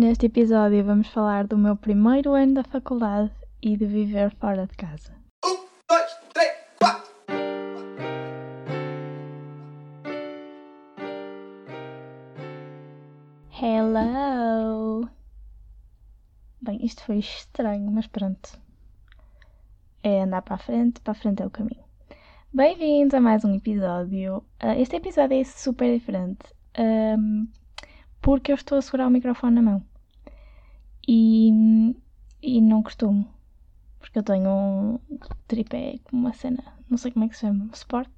Neste episódio vamos falar do meu primeiro ano da faculdade e de viver fora de casa. 1, 2, 3, 4! Hello! Bem, isto foi estranho, mas pronto. É andar para a frente é o caminho. Bem-vindos a mais um episódio. Este episódio é super diferente, porque eu estou a segurar o microfone na mão e não costumo, porque eu tenho um tripé com uma cena, não sei como é que se chama, suporte.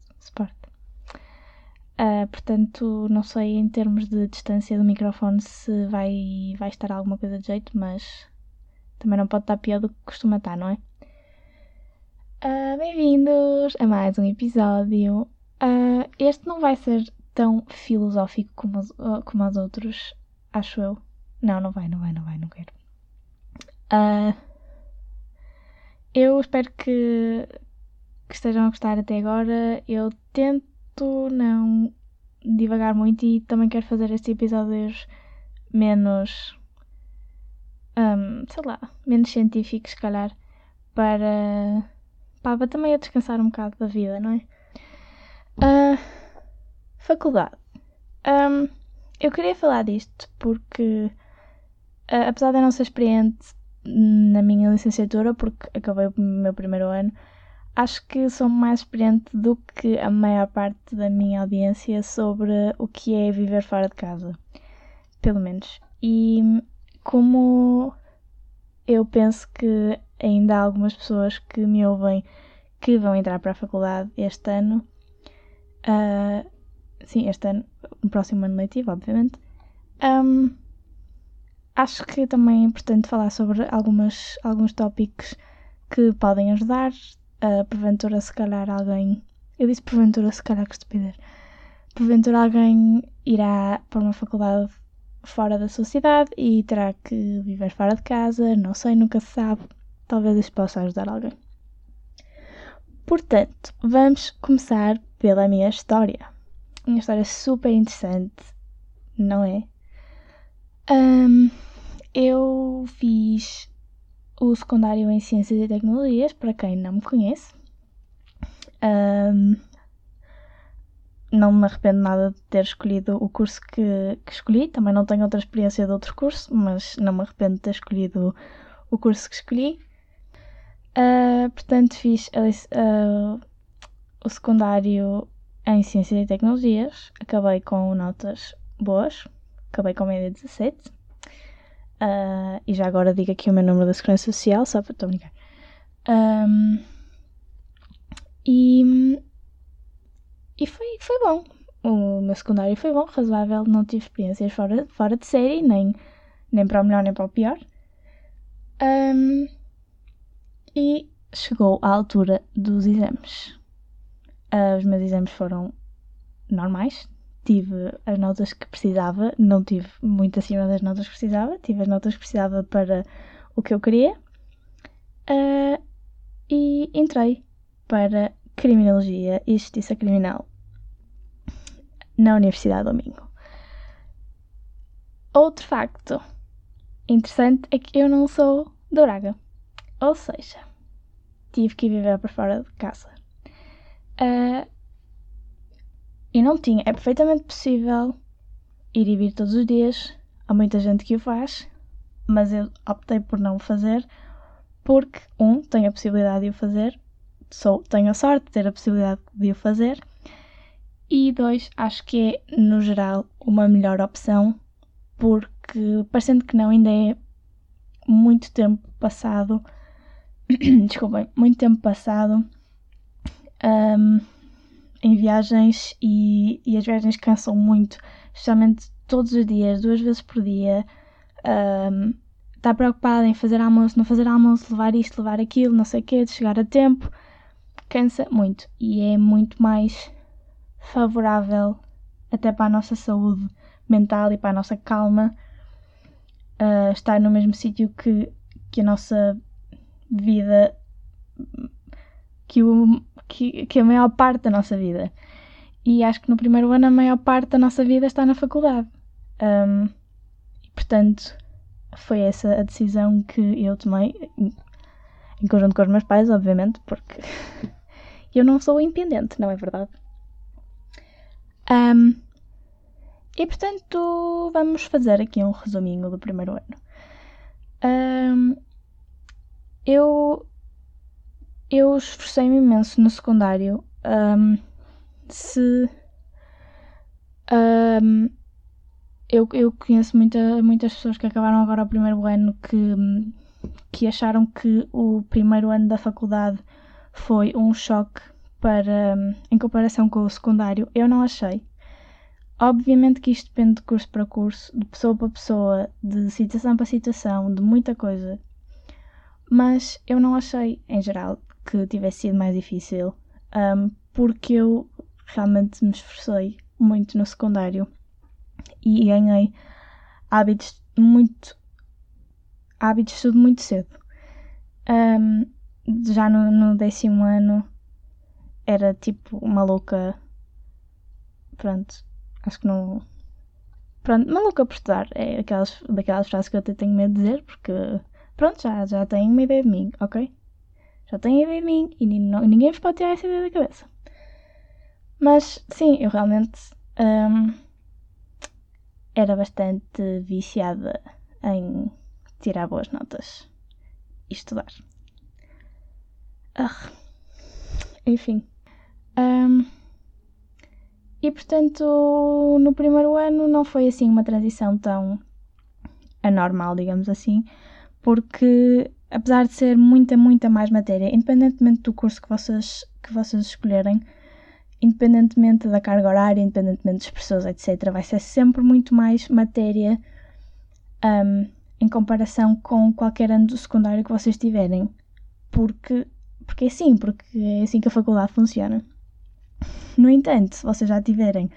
Portanto, não sei em termos de distância do microfone se vai estar alguma coisa de jeito, mas também não pode estar pior do que costuma estar, não é? Bem-vindos a mais um episódio. Este não vai ser tão filosófico como os outros, acho eu. Não vai, não quero. Eu espero que estejam a gostar até agora. Eu tento não divagar muito e também quero fazer estes episódios menos, menos científicos, se calhar, para também a descansar um bocado da vida, não é? Faculdade. Eu queria falar disto porque, apesar de eu não ser experiente na minha licenciatura, porque acabei o meu primeiro ano, acho que sou mais experiente do que a maior parte da minha audiência sobre o que é viver fora de casa. Pelo menos. E como eu penso que ainda há algumas pessoas que me ouvem que vão entrar para a faculdade este ano. Este ano, no próximo ano letivo, obviamente. Acho que também é importante falar sobre alguns tópicos que podem ajudar. Porventura, se calhar, alguém... Eu disse porventura, se calhar, que estupidez. Porventura, alguém irá para uma faculdade fora da sua cidade e terá que viver fora de casa. Não sei, nunca se sabe. Talvez isto possa ajudar alguém. Portanto, vamos começar pela minha história. Minha história é super interessante, não é? Eu fiz o secundário em Ciências e Tecnologias, para quem não me conhece. Não me arrependo nada de ter escolhido o curso que escolhi. Também não tenho outra experiência de outro curso, mas não me arrependo de ter escolhido o curso que escolhi. Portanto, fiz o secundário em Ciências e Tecnologias, acabei com notas boas, acabei com média 17, e já agora digo aqui o meu número da Segurança Social, só para... Estou a brincar. E foi bom, o meu secundário foi bom, razoável, não tive experiências fora de série, nem para o melhor nem para o pior. E chegou à altura dos exames. Os meus exames foram normais, tive as notas que precisava, não tive muito acima das notas que precisava, tive as notas que precisava para o que eu queria, e entrei para Criminologia e Justiça Criminal na Universidade do Minho. Outro facto interessante é que eu não sou de Braga. Ou seja, tive que viver para fora de casa. E não tinha. É perfeitamente possível ir e vir todos os dias. Há muita gente que o faz, mas eu optei por não o fazer porque, tenho a possibilidade de o fazer. Tenho a sorte de ter a possibilidade de o fazer. E 2, acho que é, no geral, uma melhor opção porque, parecendo que não, ainda é muito tempo passado... Desculpem, muito tempo passado em viagens e as viagens cansam muito, especialmente todos os dias, 2 vezes por dia. Estar preocupada em fazer almoço, não fazer almoço, levar isto, levar aquilo, não sei o quê, de chegar a tempo, cansa muito e é muito mais favorável até para a nossa saúde mental e para a nossa calma estar no mesmo sítio que a nossa vida, que a maior parte da nossa vida. E acho que no primeiro ano a maior parte da nossa vida está na faculdade. Portanto, foi essa a decisão que eu tomei, em conjunto com os meus pais, obviamente, porque eu não sou independente, não é verdade? E, portanto, vamos fazer aqui um resuminho do primeiro ano. Eu esforcei-me imenso no secundário. Eu conheço muitas pessoas que acabaram agora o primeiro ano que acharam que o primeiro ano da faculdade foi um choque em comparação com o secundário. Eu não achei. Obviamente que isto depende de curso para curso, de pessoa para pessoa, de situação para situação, de muita coisa. Mas eu não achei, em geral, que tivesse sido mais difícil, porque eu realmente me esforcei muito no secundário e ganhei hábitos de estudo muito cedo. Já no 10º ano era tipo uma louca, maluca por estudar, é daquelas frases que eu até tenho medo de dizer, porque pronto, já têm uma ideia de mim, ok? Já têm a ideia de mim e ninguém vos pode tirar essa ideia da cabeça. Mas sim, eu realmente era bastante viciada em tirar boas notas e estudar. Enfim. E, portanto, no primeiro ano não foi assim uma transição tão anormal, digamos assim, porque apesar de ser muita, muita mais matéria, independentemente do curso que vocês escolherem, independentemente da carga horária, independentemente das pessoas, etc., vai ser sempre muito mais matéria em comparação com qualquer ano do secundário que vocês tiverem, porque é assim que a faculdade funciona. No entanto, se vocês já tiverem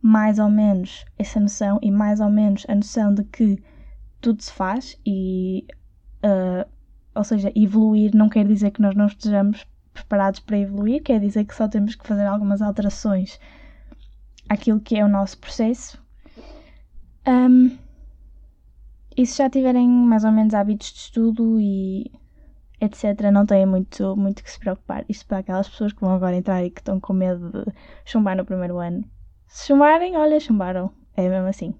mais ou menos essa noção e mais ou menos a noção de que tudo se faz e, ou seja, evoluir não quer dizer que nós não estejamos preparados para evoluir, quer dizer que só temos que fazer algumas alterações àquilo que é o nosso processo. E se já tiverem mais ou menos hábitos de estudo e etc., não têm muito que se preocupar. Isto para aquelas pessoas que vão agora entrar e que estão com medo de chumbar no primeiro ano. Se chumbarem, olha, chumbaram. É mesmo assim.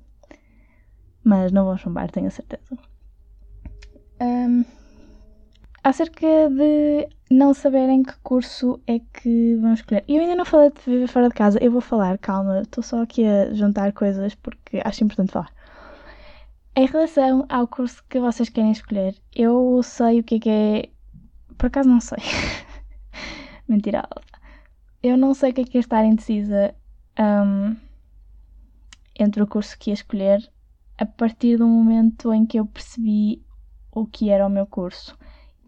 Mas não vão chumbar, tenho a certeza. Acerca de não saberem que curso é que vão escolher. Eu ainda não falei de viver fora de casa. Eu vou falar, calma. Estou só aqui a juntar coisas porque acho importante falar. Em relação ao curso que vocês querem escolher, eu sei o que é... Por acaso não sei. Mentira. Eu não sei o que é estar indecisa entre o curso que ia escolher a partir do momento em que eu percebi o que era o meu curso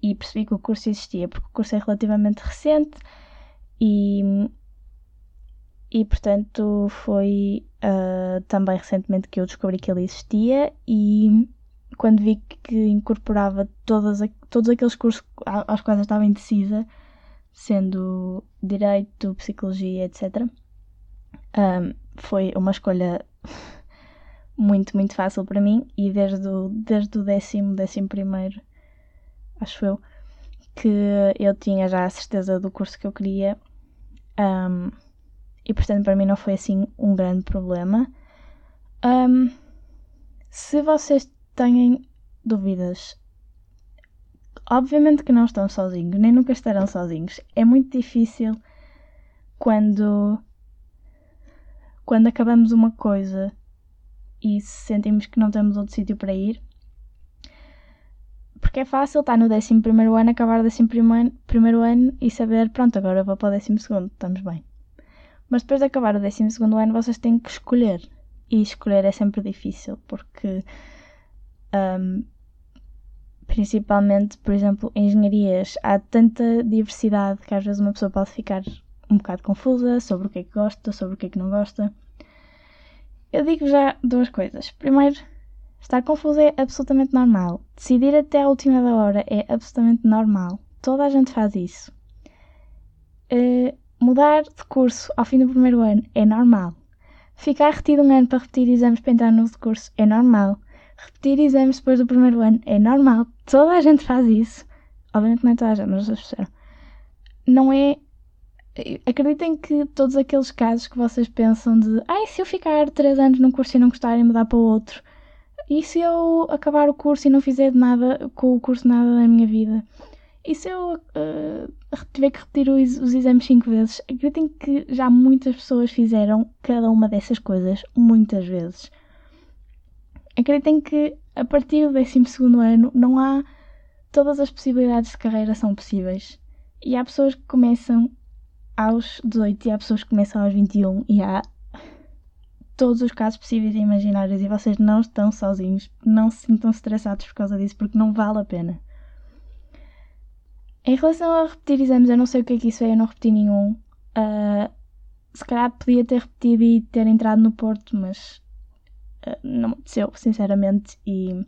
e percebi que o curso existia, porque o curso é relativamente recente e portanto foi também recentemente que eu descobri que ele existia, e quando vi que incorporava todos aqueles cursos aos quais eu estava indecisa, sendo Direito, Psicologia, etc., foi uma escolha muito, muito fácil para mim, e desde o 11º, acho eu, que eu tinha já a certeza do curso que eu queria. E, portanto, para mim não foi, assim, um grande problema. Se vocês têm dúvidas, obviamente que não estão sozinhos, nem nunca estarão sozinhos. É muito difícil quando acabamos uma coisa e sentimos que não temos outro sítio para ir. Porque é fácil estar no 11º ano, acabar o 11º ano e saber, pronto, agora eu vou para o 12º, estamos bem. Mas depois de acabar o 12º ano, vocês têm que escolher. E escolher é sempre difícil, porque... principalmente, por exemplo, em engenharias, há tanta diversidade que às vezes uma pessoa pode ficar um bocado confusa sobre o que é que gosta, sobre o que é que não gosta. Eu digo já duas coisas. Primeiro, estar confusa é absolutamente normal. Decidir até à última da hora é absolutamente normal. Toda a gente faz isso. Mudar de curso ao fim do primeiro ano é normal. Ficar retido um ano para repetir exames para entrar no novo curso é normal. repetir exames depois do primeiro ano. É normal, toda a gente faz isso. Obviamente não é toda a gente, mas vocês perceberam. Não é... Acreditem que todos aqueles casos que vocês pensam de se eu ficar 3 anos num curso e não gostar e mudar para outro? E se eu acabar o curso e não fizer de nada com o curso nada da minha vida? E se eu tiver que repetir os exames 5 vezes? Acreditem que já muitas pessoas fizeram cada uma dessas coisas, muitas vezes. Acreditem que a partir do 12º ano não há... Todas as possibilidades de carreira são possíveis. E há pessoas que começam aos 18 e há pessoas que começam aos 21 e há todos os casos possíveis e imaginários e vocês não estão sozinhos, não se sintam estressados por causa disso, porque não vale a pena. Em relação a repetir exames, eu não sei o que é que isso é, eu não repeti nenhum. Se calhar podia ter repetido e ter entrado no Porto, mas não me aconteceu, sinceramente, e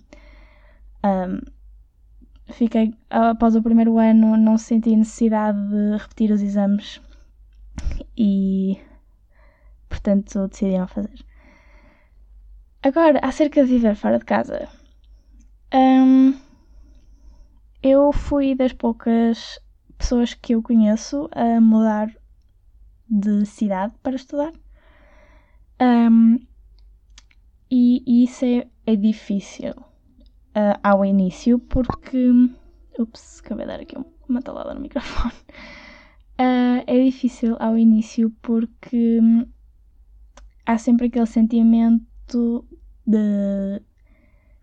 fiquei, após o primeiro ano, não senti necessidade de repetir os exames e, portanto, decidi não fazer. Agora, acerca de viver fora de casa. Eu fui das poucas pessoas que eu conheço a mudar de cidade para estudar. E isso é difícil. Ao início, porque... acabei de dar aqui uma talada no microfone. É difícil ao início porque há sempre aquele sentimento de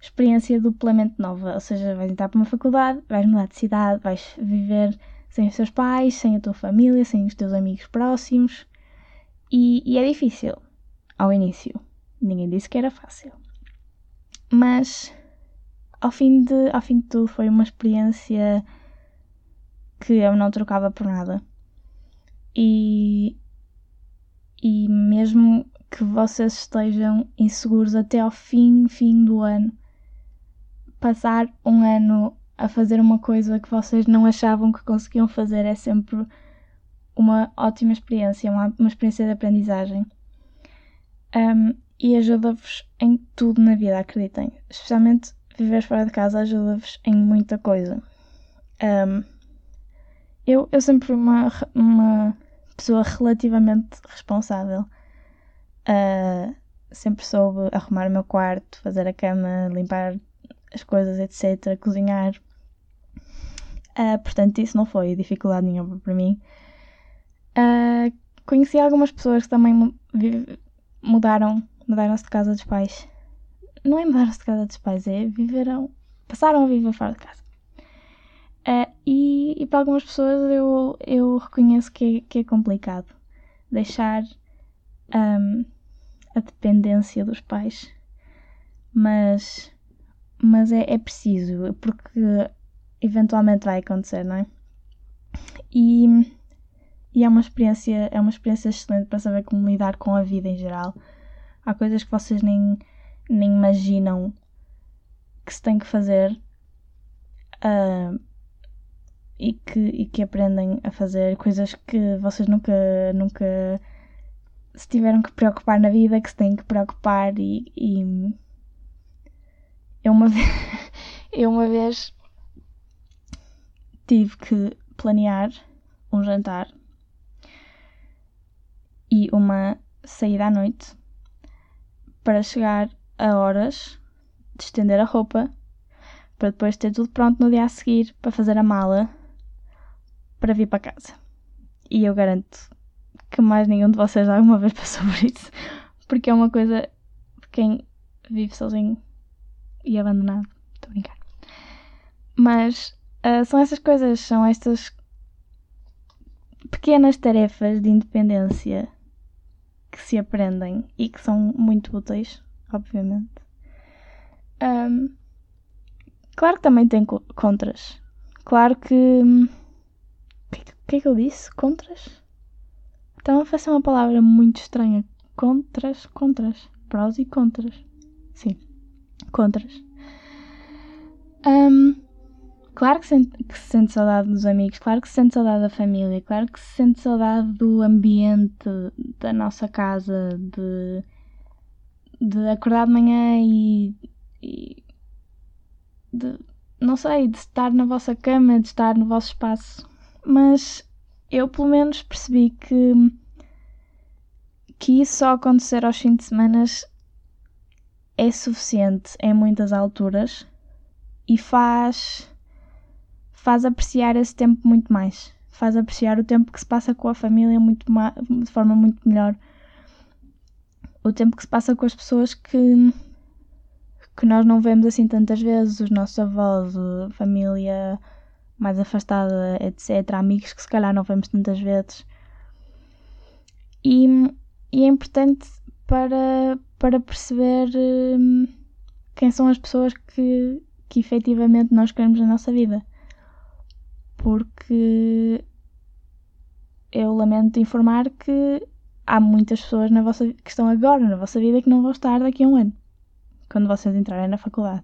experiência duplamente nova. Ou seja, vais entrar para uma faculdade, vais mudar de cidade, vais viver sem os teus pais, sem a tua família, sem os teus amigos próximos. E é difícil ao início. Ninguém disse que era fácil. Mas... Ao fim de tudo foi uma experiência que eu não trocava por nada. E mesmo que vocês estejam inseguros até ao fim do ano, passar um ano a fazer uma coisa que vocês não achavam que conseguiam fazer é sempre uma ótima experiência, uma experiência de aprendizagem. E ajuda-vos em tudo na vida, acreditem. Especialmente... Viver fora de casa ajuda-vos em muita coisa. Eu sempre fui uma pessoa relativamente responsável. Sempre soube arrumar o meu quarto, fazer a cama, limpar as coisas, etc. Cozinhar. Portanto, isso não foi dificuldade nenhuma para mim. Conheci algumas pessoas que também mudaram-se de casa dos pais. Não é mudar-se de casa dos pais, é passaram a viver fora de casa. E para algumas pessoas eu reconheço que é complicado deixar a dependência dos pais, mas é preciso, porque eventualmente vai acontecer, não é? E é uma experiência excelente para saber como lidar com a vida em geral. Há coisas que vocês nem imaginam que se tem que fazer e que aprendem a fazer coisas que vocês nunca se tiveram que preocupar na vida, que se têm que preocupar e... Eu uma vez tive que planear um jantar e uma saída à noite para chegar a horas, de estender a roupa, para depois ter tudo pronto no dia a seguir, para fazer a mala, para vir para casa. E eu garanto que mais nenhum de vocês alguma vez passou por isso, porque é uma coisa de quem vive sozinho e abandonado. Estou a brincar. Mas são estas coisas, são estas pequenas tarefas de independência que se aprendem e que são muito úteis. Obviamente. Claro que também tem contras. Claro que... O que é que eu disse? Contras? Então vai ser uma palavra muito estranha. Contras. Prós e contras. Sim. Contras. Claro que se sente saudade dos amigos. Claro que se sente saudade da família. Claro que se sente saudade do ambiente, da nossa casa, de acordar de manhã e e de, não sei, de estar na vossa cama, de estar no vosso espaço. Mas eu pelo menos percebi que isso só acontecer aos fins de semana é suficiente em muitas alturas e faz apreciar esse tempo muito mais. Faz apreciar o tempo que se passa com a família de forma muito melhor. O tempo que se passa com as pessoas que nós não vemos assim tantas vezes, os nossos avós, família mais afastada, etc. Amigos que se calhar não vemos tantas vezes. E é importante para perceber quem são as pessoas que efetivamente nós queremos na nossa vida. Porque eu lamento informar que há muitas pessoas que estão agora na vossa vida que não vão estar daqui a um ano, quando vocês entrarem na faculdade.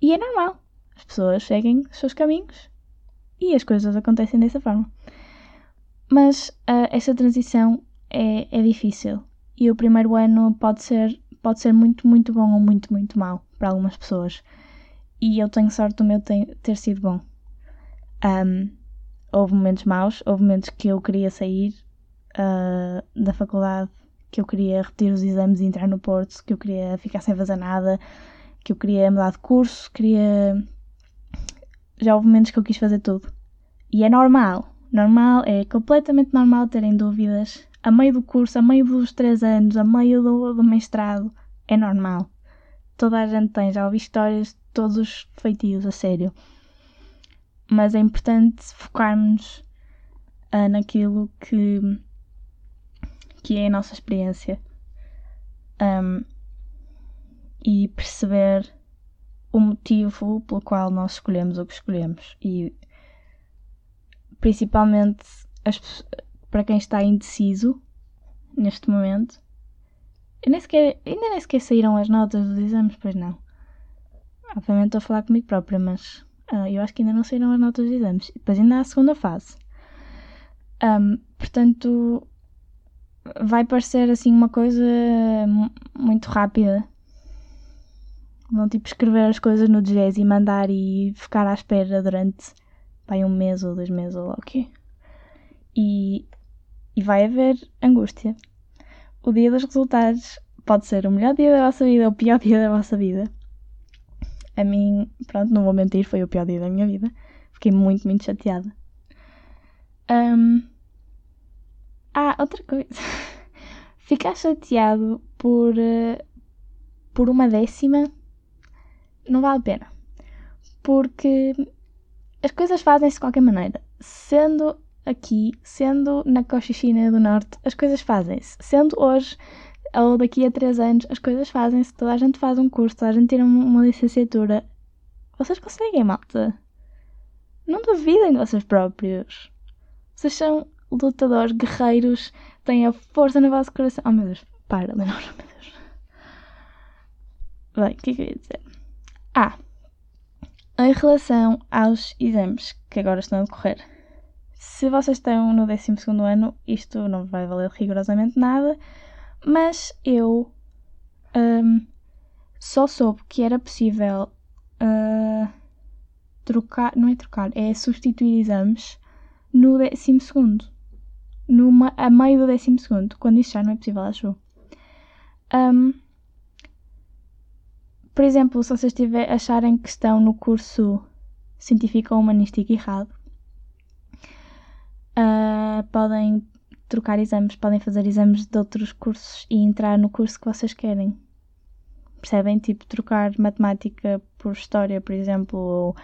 E é normal. As pessoas seguem os seus caminhos e as coisas acontecem dessa forma. Mas esta transição é difícil. E o primeiro ano pode ser muito, muito bom ou muito, muito mau para algumas pessoas. E eu tenho sorte do meu ter sido bom. Houve momentos maus, houve momentos que eu queria sair da faculdade, que eu queria repetir os exames e entrar no Porto, que eu queria ficar sem fazer nada, que eu queria mudar de curso, já houve momentos que eu quis fazer tudo. E é normal, é completamente normal terem dúvidas a meio do curso, a meio dos 3 anos, a meio do mestrado. É normal. Toda a gente tem, já ouvi histórias de todos os feitios, a sério. Mas é importante focarmos naquilo que é a nossa experiência e perceber o motivo pelo qual nós escolhemos o que escolhemos. E principalmente para quem está indeciso neste momento, ainda nem sequer saíram as notas dos exames, pois não. Obviamente estou a falar comigo própria, mas eu acho que ainda não saíram as notas dos exames. E depois ainda há a segunda fase. Portanto, vai parecer assim uma coisa muito rápida. Não tipo escrever as coisas no jazz e mandar e ficar à espera durante um mês ou 2 meses ou lá o quê. E vai haver angústia. O dia dos resultados pode ser o melhor dia da vossa vida ou o pior dia da vossa vida. A mim, pronto, não vou mentir, foi o pior dia da minha vida. Fiquei muito, muito chateada. Outra coisa. Ficar chateado por 1/10 não vale a pena. Porque as coisas fazem-se de qualquer maneira. Sendo aqui, sendo na Cochichina do Norte, as coisas fazem-se. Sendo hoje ou daqui a 3 anos, as coisas fazem-se. Toda a gente faz um curso, toda a gente tira uma licenciatura. Vocês conseguem, malta. Não duvidem de vocês próprios. Vocês são lutadores, guerreiros, têm a força no vosso coração. Oh meu Deus, para, Leonor, meu Deus. Bem, o que é que eu ia dizer? Em relação aos exames que agora estão a decorrer. Se vocês estão no 12º ano, isto não vai valer rigorosamente nada, mas eu só soube que era possível substituir exames no 12º, a meio do 12º, quando isto já não é possível, acho. Por exemplo, se vocês acharem que estão no curso científico ou humanístico errado, podem trocar exames, podem fazer exames de outros cursos e entrar no curso que vocês querem. Percebem? Tipo, trocar matemática por história, por exemplo, ou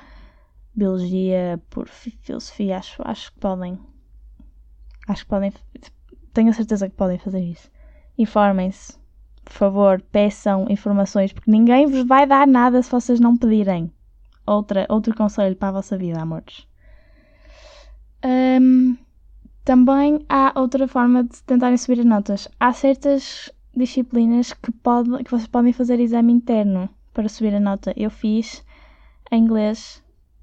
biologia por filosofia, acho que podem. Acho que podem. Tenho a certeza que podem fazer isso. Informem-se, por favor, peçam informações, porque ninguém vos vai dar nada se vocês não pedirem. Outro conselho para a vossa vida, amores. Também há outra forma de tentarem subir as notas. Há certas disciplinas que vocês podem fazer exame interno para subir a nota. Eu fiz em inglês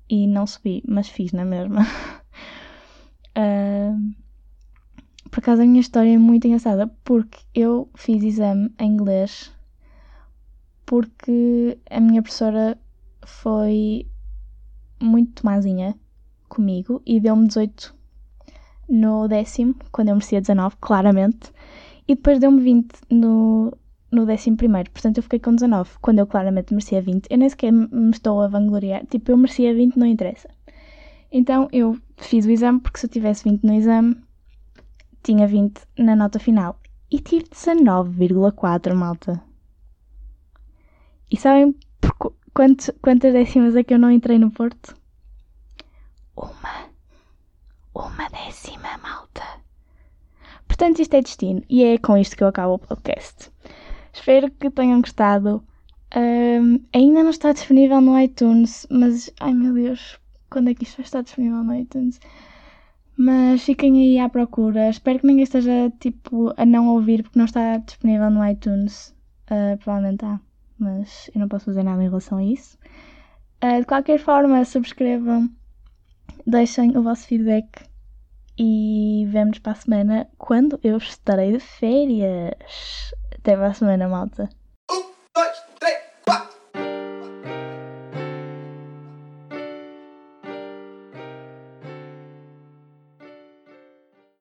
e não subi, mas fiz na mesma. Por acaso a minha história é muito engraçada, porque eu fiz exame em inglês porque a minha professora foi muito mazinha comigo e deu-me 18 no décimo, quando eu merecia 19, claramente, e depois deu-me 20 no décimo primeiro, portanto eu fiquei com 19, quando eu claramente merecia 20. Eu nem sequer me estou a vangloriar, tipo, eu merecia 20, não interessa. Então eu fiz o exame, porque se eu tivesse 20 no exame, tinha 20 na nota final. E tive 19,4, malta. E sabem quantas décimas é que eu não entrei no Porto? Uma décima, malta. Portanto, isto é destino. E é com isto que eu acabo o podcast. Espero que tenham gostado. Ainda não está disponível no iTunes, mas... Ai, meu Deus. Quando é que isto vai estar disponível no iTunes? Mas fiquem aí à procura. Espero que ninguém esteja, tipo, a não ouvir, porque não está disponível no iTunes. Provavelmente há, mas eu não posso fazer nada em relação a isso. De qualquer forma, subscrevam, deixem o vosso feedback e vemo-nos para a semana, quando eu estarei de férias. Até para a semana, malta.